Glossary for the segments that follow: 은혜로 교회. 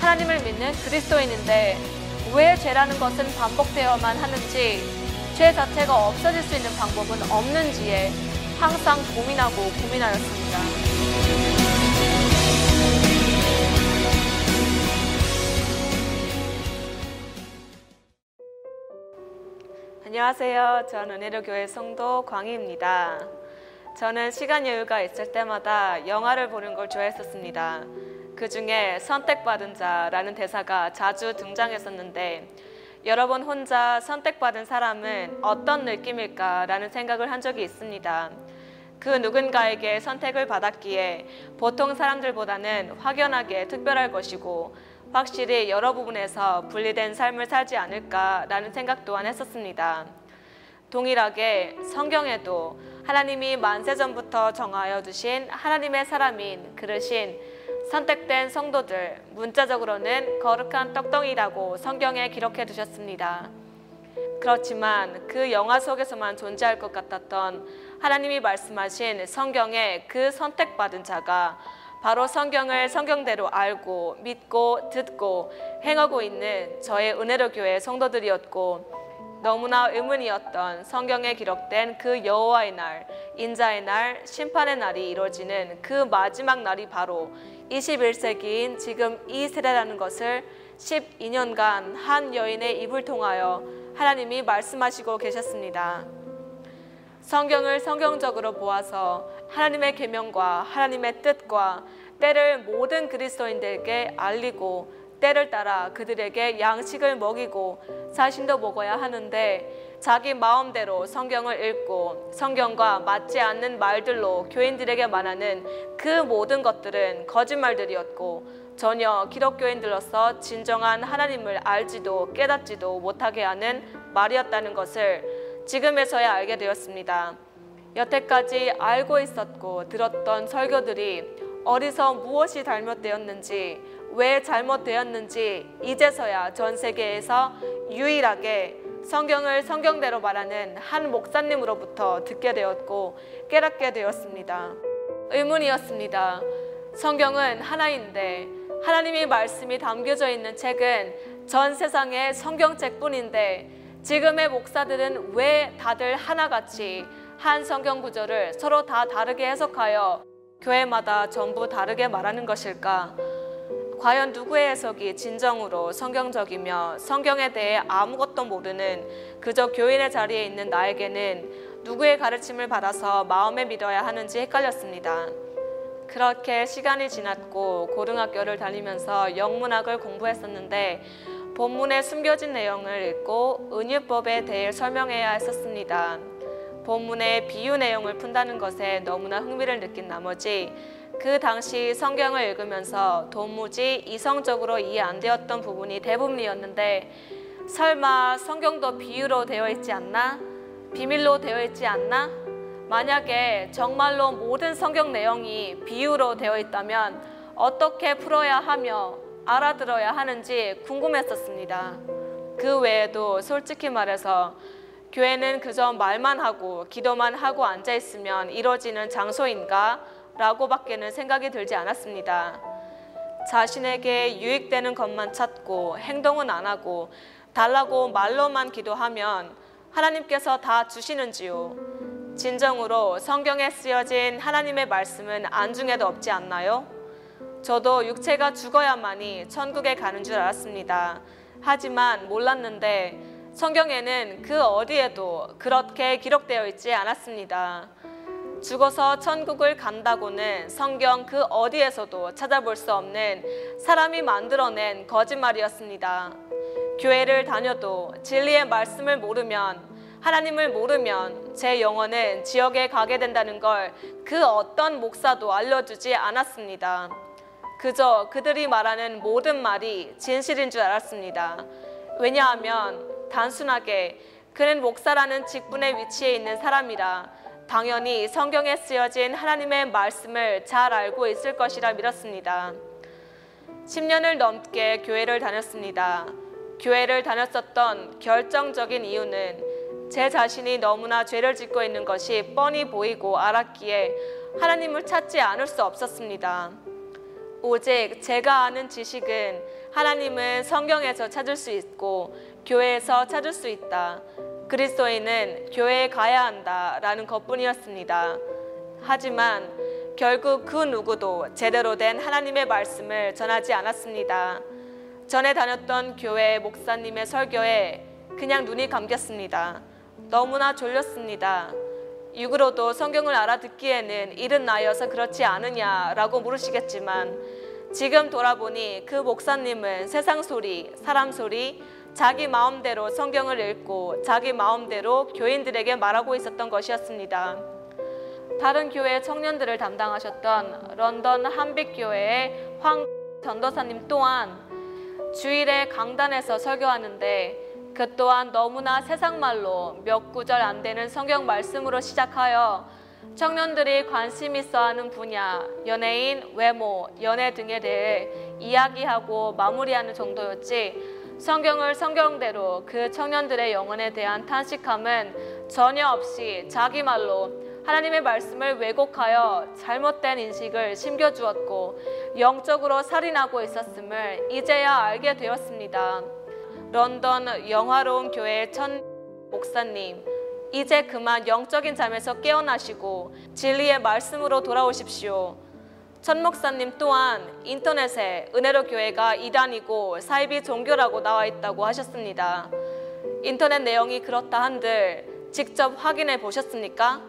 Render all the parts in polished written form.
하나님을 믿는 그리스도인인데 왜 죄라는 것은 반복되어야만 하는지, 죄 자체가 없어질 수 있는 방법은 없는지에 항상 고민하였습니다. 안녕하세요. 저는 은혜로 교회 성도 광희입니다. 저는 시간 여유가 있을 때마다 영화를 보는 걸 좋아했었습니다. 그 중에 선택받은 자라는 대사가 자주 등장했었는데, 여러 번 혼자 선택받은 사람은 어떤 느낌일까라는 생각을 한 적이 있습니다. 그 누군가에게 선택을 받았기에 보통 사람들보다는 확연하게 특별할 것이고 확실히 여러 부분에서 분리된 삶을 살지 않을까라는 생각 또한 했었습니다. 동일하게 성경에도 하나님이 만세 전부터 정하여 두신 하나님의 사람인 그러신 선택된 성도들, 문자적으로는 거룩한 떡덩이라고 성경에 기록해 두셨습니다. 그렇지만 그 영화 속에서만 존재할 것 같았던 하나님이 말씀하신 성경의 그 선택받은 자가 바로 성경을 성경대로 알고 믿고 듣고 행하고 있는 저의 은혜로 교회 성도들이었고, 너무나 의문이었던 성경에 기록된 그 여호와의 날, 인자의 날, 심판의 날이 이루어지는 그 마지막 날이 바로 21세기인 지금 이 세대라는 것을 12년간 한 여인의 입을 통하여 하나님이 말씀하시고 계셨습니다. 성경을 성경적으로 보아서 하나님의 계명과 하나님의 뜻과 때를 모든 그리스도인들에게 알리고, 때를 따라 그들에게 양식을 먹이고 자신도 먹어야 하는데, 자기 마음대로 성경을 읽고 성경과 맞지 않는 말들로 교인들에게 말하는 그 모든 것들은 거짓말들이었고, 전혀 기독교인들로서 진정한 하나님을 알지도 깨닫지도 못하게 하는 말이었다는 것을 지금에서야 알게 되었습니다. 여태까지 알고 있었고 들었던 설교들이 어디서 무엇이 잘못되었는지, 왜 잘못되었는지 이제서야 전 세계에서 유일하게 성경을 성경대로 말하는 한 목사님으로부터 듣게 되었고 깨닫게 되었습니다. 의문이었습니다. 성경은 하나인데, 하나님이 말씀이 담겨져 있는 책은 전 세상의 성경책뿐인데, 지금의 목사들은 왜 다들 하나같이 한 성경 구절을 서로 다 다르게 해석하여 교회마다 전부 다르게 말하는 것일까? 과연 누구의 해석이 진정으로 성경적이며 성경에 대해 아무것도 모르는 그저 교인의 자리에 있는 나에게는 누구의 가르침을 받아서 마음에 믿어야 하는지 헷갈렸습니다. 그렇게 시간이 지났고 고등학교를 다니면서 영문학을 공부했었는데, 본문에 숨겨진 내용을 읽고 은유법에 대해 설명해야 했었습니다. 본문의 비유 내용을 푼다는 것에 너무나 흥미를 느낀 나머지 그 당시 성경을 읽으면서 도무지 이성적으로 이해 안 되었던 부분이 대부분이었는데, 설마 성경도 비유로 되어 있지 않나? 비밀로 되어 있지 않나? 만약에 정말로 모든 성경 내용이 비유로 되어 있다면 어떻게 풀어야 하며 알아들어야 하는지 궁금했었습니다. 그 외에도 솔직히 말해서 교회는 그저 말만 하고 기도만 하고 앉아있으면 이루어지는 장소인가? 라고밖에는 생각이 들지 않았습니다. 자신에게 유익되는 것만 찾고 행동은 안 하고 달라고 말로만 기도하면 하나님께서 다 주시는지요? 진정으로 성경에 쓰여진 하나님의 말씀은 안중에도 없지 않나요? 저도 육체가 죽어야만이 천국에 가는 줄 알았습니다. 하지만 몰랐는데 성경에는 그 어디에도 그렇게 기록되어 있지 않았습니다. 죽어서 천국을 간다고는 성경 그 어디에서도 찾아볼 수 없는 사람이 만들어낸 거짓말이었습니다. 교회를 다녀도 진리의 말씀을 모르면, 하나님을 모르면 제 영혼은 지옥에 가게 된다는 걸 그 어떤 목사도 알려주지 않았습니다. 그저 그들이 말하는 모든 말이 진실인 줄 알았습니다. 왜냐하면 단순하게 그는 목사라는 직분의 위치에 있는 사람이라 당연히 성경에 쓰여진 하나님의 말씀을 잘 알고 있을 것이라 믿었습니다. 10년을 넘게 교회를 다녔습니다. 교회를 다녔었던 결정적인 이유는 제 자신이 너무나 죄를 짓고 있는 것이 뻔히 보이고 알았기에 하나님을 찾지 않을 수 없었습니다. 오직 제가 아는 지식은 하나님은 성경에서 찾을 수 있고 교회에서 찾을 수 있다. 그리스도인은 교회에 가야 한다라는 것뿐이었습니다. 하지만 결국 그 누구도 제대로 된 하나님의 말씀을 전하지 않았습니다. 전에 다녔던 교회 목사님의 설교에 그냥 눈이 감겼습니다. 너무나 졸렸습니다. 육으로도 성경을 알아듣기에는 이른 나이여서 그렇지 않으냐라고 물으시겠지만 지금 돌아보니 그 목사님은 세상 소리, 사람 소리, 자기 마음대로 성경을 읽고 자기 마음대로 교인들에게 말하고 있었던 것이었습니다. 다른 교회 청년들을 담당하셨던 런던 한빛교회의 황 전도사님 또한 주일에 강단에서 설교하는데 그 또한 너무나 세상말로 몇 구절 안 되는 성경 말씀으로 시작하여 청년들이 관심 있어하는 분야, 연예인, 외모, 연애 등에 대해 이야기하고 마무리하는 정도였지 성경을 성경대로 그 청년들의 영혼에 대한 탄식함은 전혀 없이 자기 말로 하나님의 말씀을 왜곡하여 잘못된 인식을 심겨주었고 영적으로 살인하고 있었음을 이제야 알게 되었습니다. 런던 영화로운 교회의 천 목사님, 이제 그만 영적인 잠에서 깨어나시고 진리의 말씀으로 돌아오십시오. 천 목사님 또한 인터넷에 은혜로 교회가 이단이고 사이비 종교라고 나와 있다고 하셨습니다. 인터넷 내용이 그렇다 한들 직접 확인해 보셨습니까?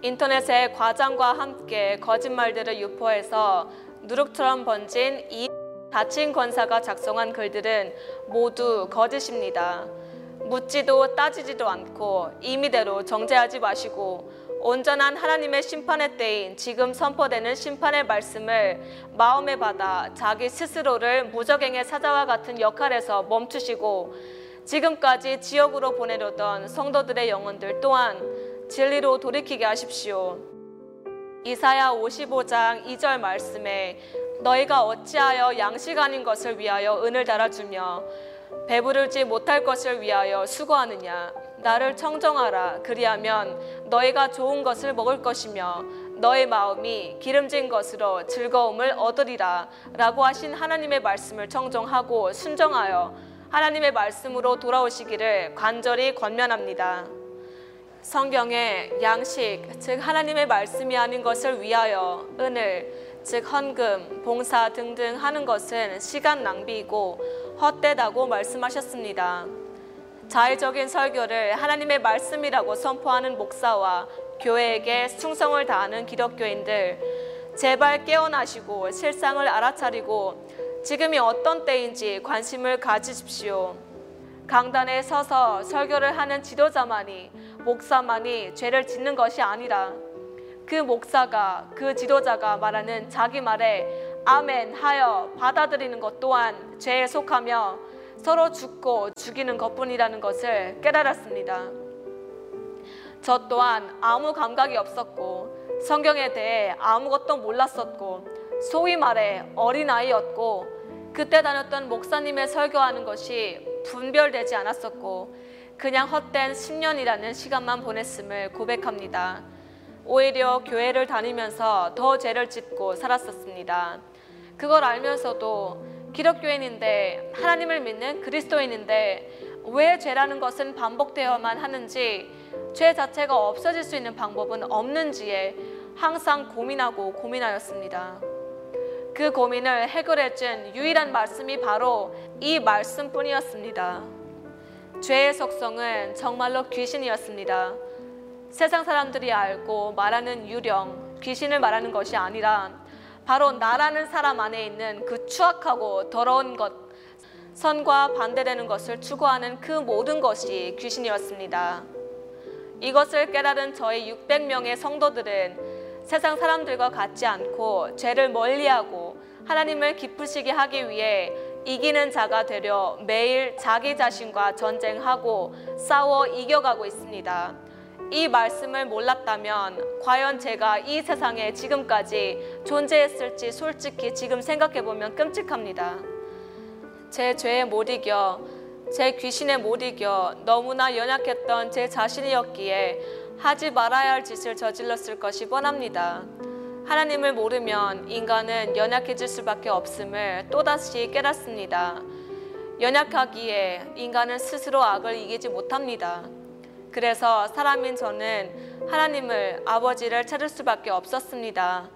인터넷에 과장과 함께 거짓말들을 유포해서 누룩처럼 번진 이 다친 권사가 작성한 글들은 모두 거짓입니다. 묻지도 따지지도 않고 임의대로 정죄하지 마시고 온전한 하나님의 심판의 때인 지금 선포되는 심판의 말씀을 마음에 받아 자기 스스로를 무적행의 사자와 같은 역할에서 멈추시고 지금까지 지옥으로 보내려던 성도들의 영혼들 또한 진리로 돌이키게 하십시오. 이사야 55장 2절 말씀에 너희가 어찌하여 양식 아닌 것을 위하여 은을 달아주며 배부르지 못할 것을 위하여 수고하느냐. 나를 청정하라. 그리하면 너희가 좋은 것을 먹을 것이며 너의 마음이 기름진 것으로 즐거움을 얻으리라 라고 하신 하나님의 말씀을 청정하고 순정하여 하나님의 말씀으로 돌아오시기를 간절히 권면합니다. 성경에 양식, 즉 하나님의 말씀이 아닌 것을 위하여 은을, 즉 헌금, 봉사 등등 하는 것은 시간 낭비이고 헛되다고 말씀하셨습니다. 자의적인 설교를 하나님의 말씀이라고 선포하는 목사와 교회에게 충성을 다하는 기독교인들, 제발 깨어나시고 실상을 알아차리고 지금이 어떤 때인지 관심을 가지십시오. 강단에 서서 설교를 하는 지도자만이, 목사만이 죄를 짓는 것이 아니라 그 목사가, 그 지도자가 말하는 자기 말에 아멘 하여 받아들이는 것 또한 죄에 속하며 서로 죽고 죽이는 것뿐이라는 것을 깨달았습니다. 저 또한 아무 감각이 없었고 성경에 대해 아무것도 몰랐었고 소위 말해 어린아이였고 그때 다녔던 목사님의 설교하는 것이 분별되지 않았었고 그냥 헛된 10년이라는 시간만 보냈음을 고백합니다. 오히려 교회를 다니면서 더 죄를 짓고 살았었습니다. 그걸 알면서도 기독교인인데, 하나님을 믿는 그리스도인인데 왜 죄라는 것은 반복되어야만 하는지, 죄 자체가 없어질 수 있는 방법은 없는지에 항상 고민하고 고민하였습니다. 그 고민을 해결해 준 유일한 말씀이 바로 이 말씀뿐이었습니다. 죄의 속성은 정말로 귀신이었습니다. 세상 사람들이 알고 말하는 유령, 귀신을 말하는 것이 아니라 바로 나라는 사람 안에 있는 그 추악하고 더러운 것, 선과 반대되는 것을 추구하는 그 모든 것이 귀신이었습니다. 이것을 깨달은 저의 600명의 성도들은 세상 사람들과 같지 않고 죄를 멀리하고 하나님을 기쁘시게 하기 위해 이기는 자가 되려 매일 자기 자신과 전쟁하고 싸워 이겨가고 있습니다. 이 말씀을 몰랐다면 과연 제가 이 세상에 지금까지 존재했을지 솔직히 지금 생각해보면 끔찍합니다. 제 죄에 못 이겨, 제 귀신에 못 이겨 너무나 연약했던 제 자신이었기에 하지 말아야 할 짓을 저질렀을 것이 뻔합니다. 하나님을 모르면 인간은 연약해질 수밖에 없음을 또다시 깨닫습니다. 연약하기에 인간은 스스로 악을 이기지 못합니다. 그래서 사람인 저는 하나님을, 아버지를 찾을 수밖에 없었습니다.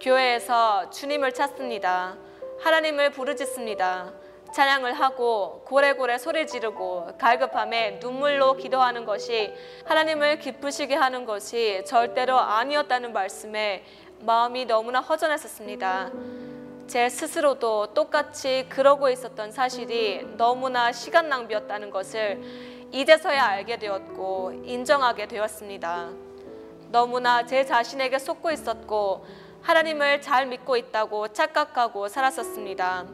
교회에서 주님을 찾습니다. 하나님을 부르짖습니다. 찬양을 하고 고래고래 소리 지르고 갈급함에 눈물로 기도하는 것이 하나님을 기쁘시게 하는 것이 절대로 아니었다는 말씀에 마음이 너무나 허전했었습니다. 제 스스로도 똑같이 그러고 있었던 사실이 너무나 시간 낭비였다는 것을 이제서야 알게 되었고 인정하게 되었습니다. 너무나 제 자신에게 속고 있었고 하나님을 잘 믿고 있다고 착각하고 살았었습니다.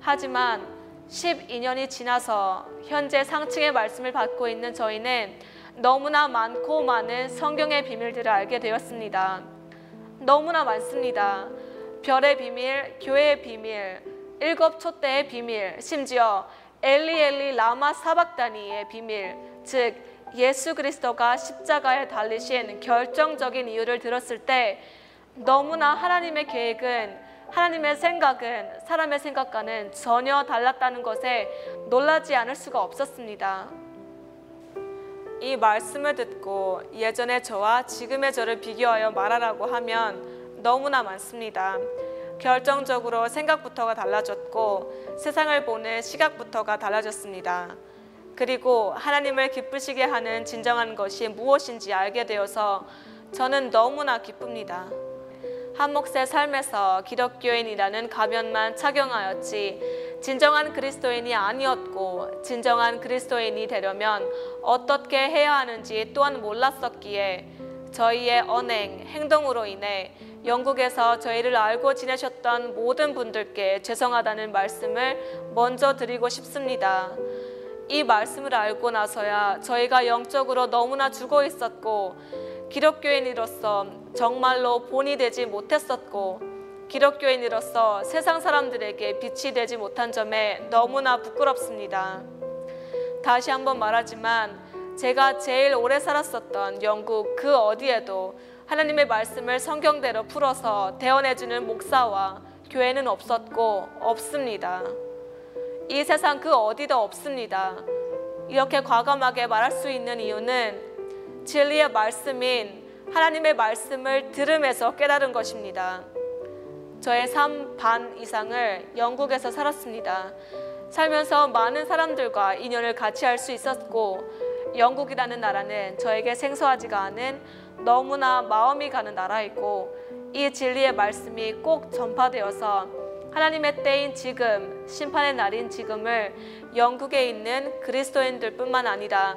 하지만 12년이 지나서 현재 상층의 말씀을 받고 있는 저희는 너무나 많고 많은 성경의 비밀들을 알게 되었습니다. 너무나 많습니다. 별의 비밀, 교회의 비밀, 일곱 촛대의 비밀, 심지어 엘리엘리 라마 사박다니의 비밀, 즉 예수 그리스도가 십자가에 달리신 결정적인 이유를 들었을 때 너무나 하나님의 계획은, 하나님의 생각은 사람의 생각과는 전혀 달랐다는 것에 놀라지 않을 수가 없었습니다. 이 말씀을 듣고 예전의 저와 지금의 저를 비교하여 말하라고 하면 너무나 많습니다. 결정적으로 생각부터가 달라졌고 세상을 보는 시각부터가 달라졌습니다. 그리고 하나님을 기쁘시게 하는 진정한 것이 무엇인지 알게 되어서 저는 너무나 기쁩니다. 한 몫의 삶에서 기독교인이라는 가면만 착용하였지 진정한 그리스도인이 아니었고 진정한 그리스도인이 되려면 어떻게 해야 하는지 또한 몰랐었기에 저희의 언행, 행동으로 인해 영국에서 저희를 알고 지내셨던 모든 분들께 죄송하다는 말씀을 먼저 드리고 싶습니다. 이 말씀을 알고 나서야 저희가 영적으로 너무나 죽어 있었고 기독교인으로서 정말로 본이 되지 못했었고 기독교인으로서 세상 사람들에게 빛이 되지 못한 점에 너무나 부끄럽습니다. 다시 한번 말하지만 제가 제일 오래 살았었던 영국 그 어디에도 하나님의 말씀을 성경대로 풀어서 대언해주는 목사와 교회는 없었고 없습니다. 이 세상 그 어디도 없습니다. 이렇게 과감하게 말할 수 있는 이유는 진리의 말씀인 하나님의 말씀을 들음에서 깨달은 것입니다. 저의 삶 반 이상을 영국에서 살았습니다. 살면서 많은 사람들과 인연을 같이 할 수 있었고 영국이라는 나라는 저에게 생소하지가 않은 너무나 마음이 가는 나라이고 이 진리의 말씀이 꼭 전파되어서 하나님의 때인 지금, 심판의 날인 지금을 영국에 있는 그리스도인들뿐만 아니라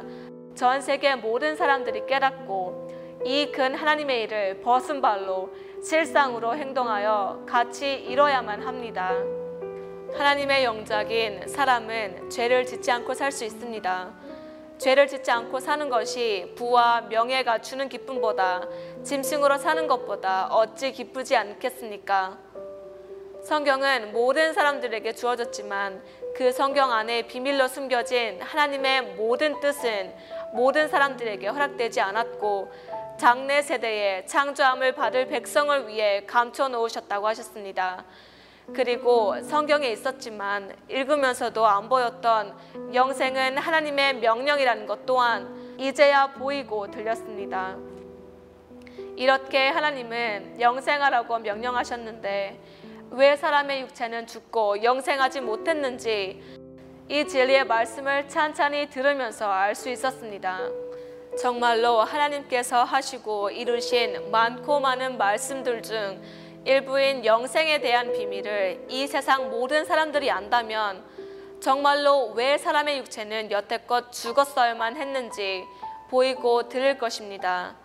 전 세계 모든 사람들이 깨닫고 이 큰 하나님의 일을 벗은 발로 실상으로 행동하여 같이 이뤄야만 합니다. 하나님의 영작인 사람은 죄를 짓지 않고 살 수 있습니다. 죄를 짓지 않고 사는 것이 부와 명예가 주는 기쁨보다 짐승으로 사는 것보다 어찌 기쁘지 않겠습니까? 성경은 모든 사람들에게 주어졌지만 그 성경 안에 비밀로 숨겨진 하나님의 모든 뜻은 모든 사람들에게 허락되지 않았고 장래 세대에 창조함을 받을 백성을 위해 감춰놓으셨다고 하셨습니다. 그리고 성경에 있었지만 읽으면서도 안 보였던 영생은 하나님의 명령이라는 것 또한 이제야 보이고 들렸습니다. 이렇게 하나님은 영생하라고 명령하셨는데 왜 사람의 육체는 죽고 영생하지 못했는지 이 진리의 말씀을 찬찬히 들으면서 알 수 있었습니다. 정말로 하나님께서 하시고 이루신 많고 많은 말씀들 중 일부인 영생에 대한 비밀을 이 세상 모든 사람들이 안다면 정말로 왜 사람의 육체는 여태껏 죽었어야만 했는지 보이고 들을 것입니다.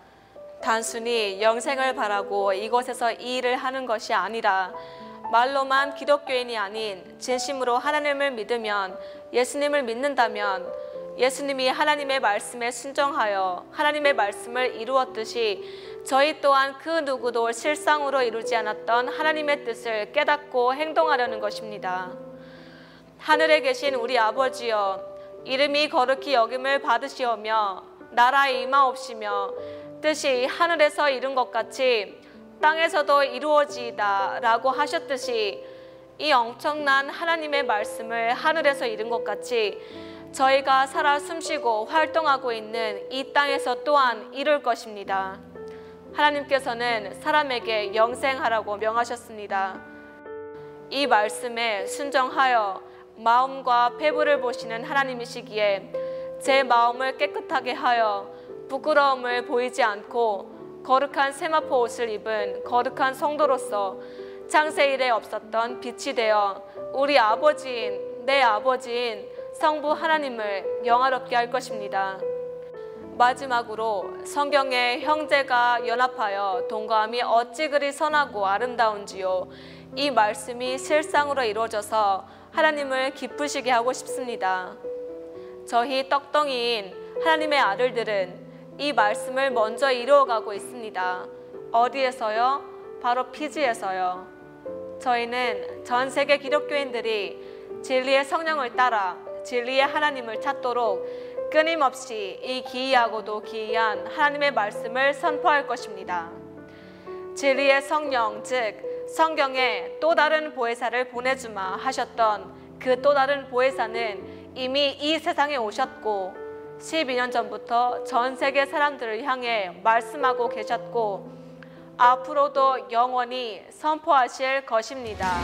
단순히 영생을 바라고 이곳에서 이 일을 하는 것이 아니라 말로만 기독교인이 아닌 진심으로 하나님을 믿으면, 예수님을 믿는다면 예수님이 하나님의 말씀에 순종하여 하나님의 말씀을 이루었듯이 저희 또한 그 누구도 실상으로 이루지 않았던 하나님의 뜻을 깨닫고 행동하려는 것입니다. 하늘에 계신 우리 아버지여, 이름이 거룩히 여김을 받으시오며 나라에 임하옵시며 뜻이 하늘에서 이룬 것 같이 땅에서도 이루어지이다 라고 하셨듯이 이 엄청난 하나님의 말씀을 하늘에서 이룬 것 같이 저희가 살아 숨쉬고 활동하고 있는 이 땅에서 또한 이룰 것입니다. 하나님께서는 사람에게 영생하라고 명하셨습니다. 이 말씀에 순종하여 마음과 폐부를 보시는 하나님이시기에 제 마음을 깨끗하게 하여 부끄러움을 보이지 않고 거룩한 세마포 옷을 입은 거룩한 성도로서 창세 이래 없었던 빛이 되어 우리 아버지인 내 아버지인 성부 하나님을 영화롭게 할 것입니다. 마지막으로 성경에 형제가 연합하여 동거함이 어찌 그리 선하고 아름다운지요. 이 말씀이 실상으로 이루어져서 하나님을 기쁘시게 하고 싶습니다. 저희 떡덩이인 하나님의 아들들은 이 말씀을 먼저 이루어가고 있습니다. 어디에서요? 바로 피지에서요. 저희는 전 세계 기독교인들이 진리의 성령을 따라 진리의 하나님을 찾도록 끊임없이 이 기이하고도 기이한 하나님의 말씀을 선포할 것입니다. 진리의 성령, 즉 성경에 또 다른 보혜사를 보내주마 하셨던 그 또 다른 보혜사는 이미 이 세상에 오셨고 12년 전부터 전 세계 사람들을 향해 말씀하고 계셨고 앞으로도 영원히 선포하실 것입니다.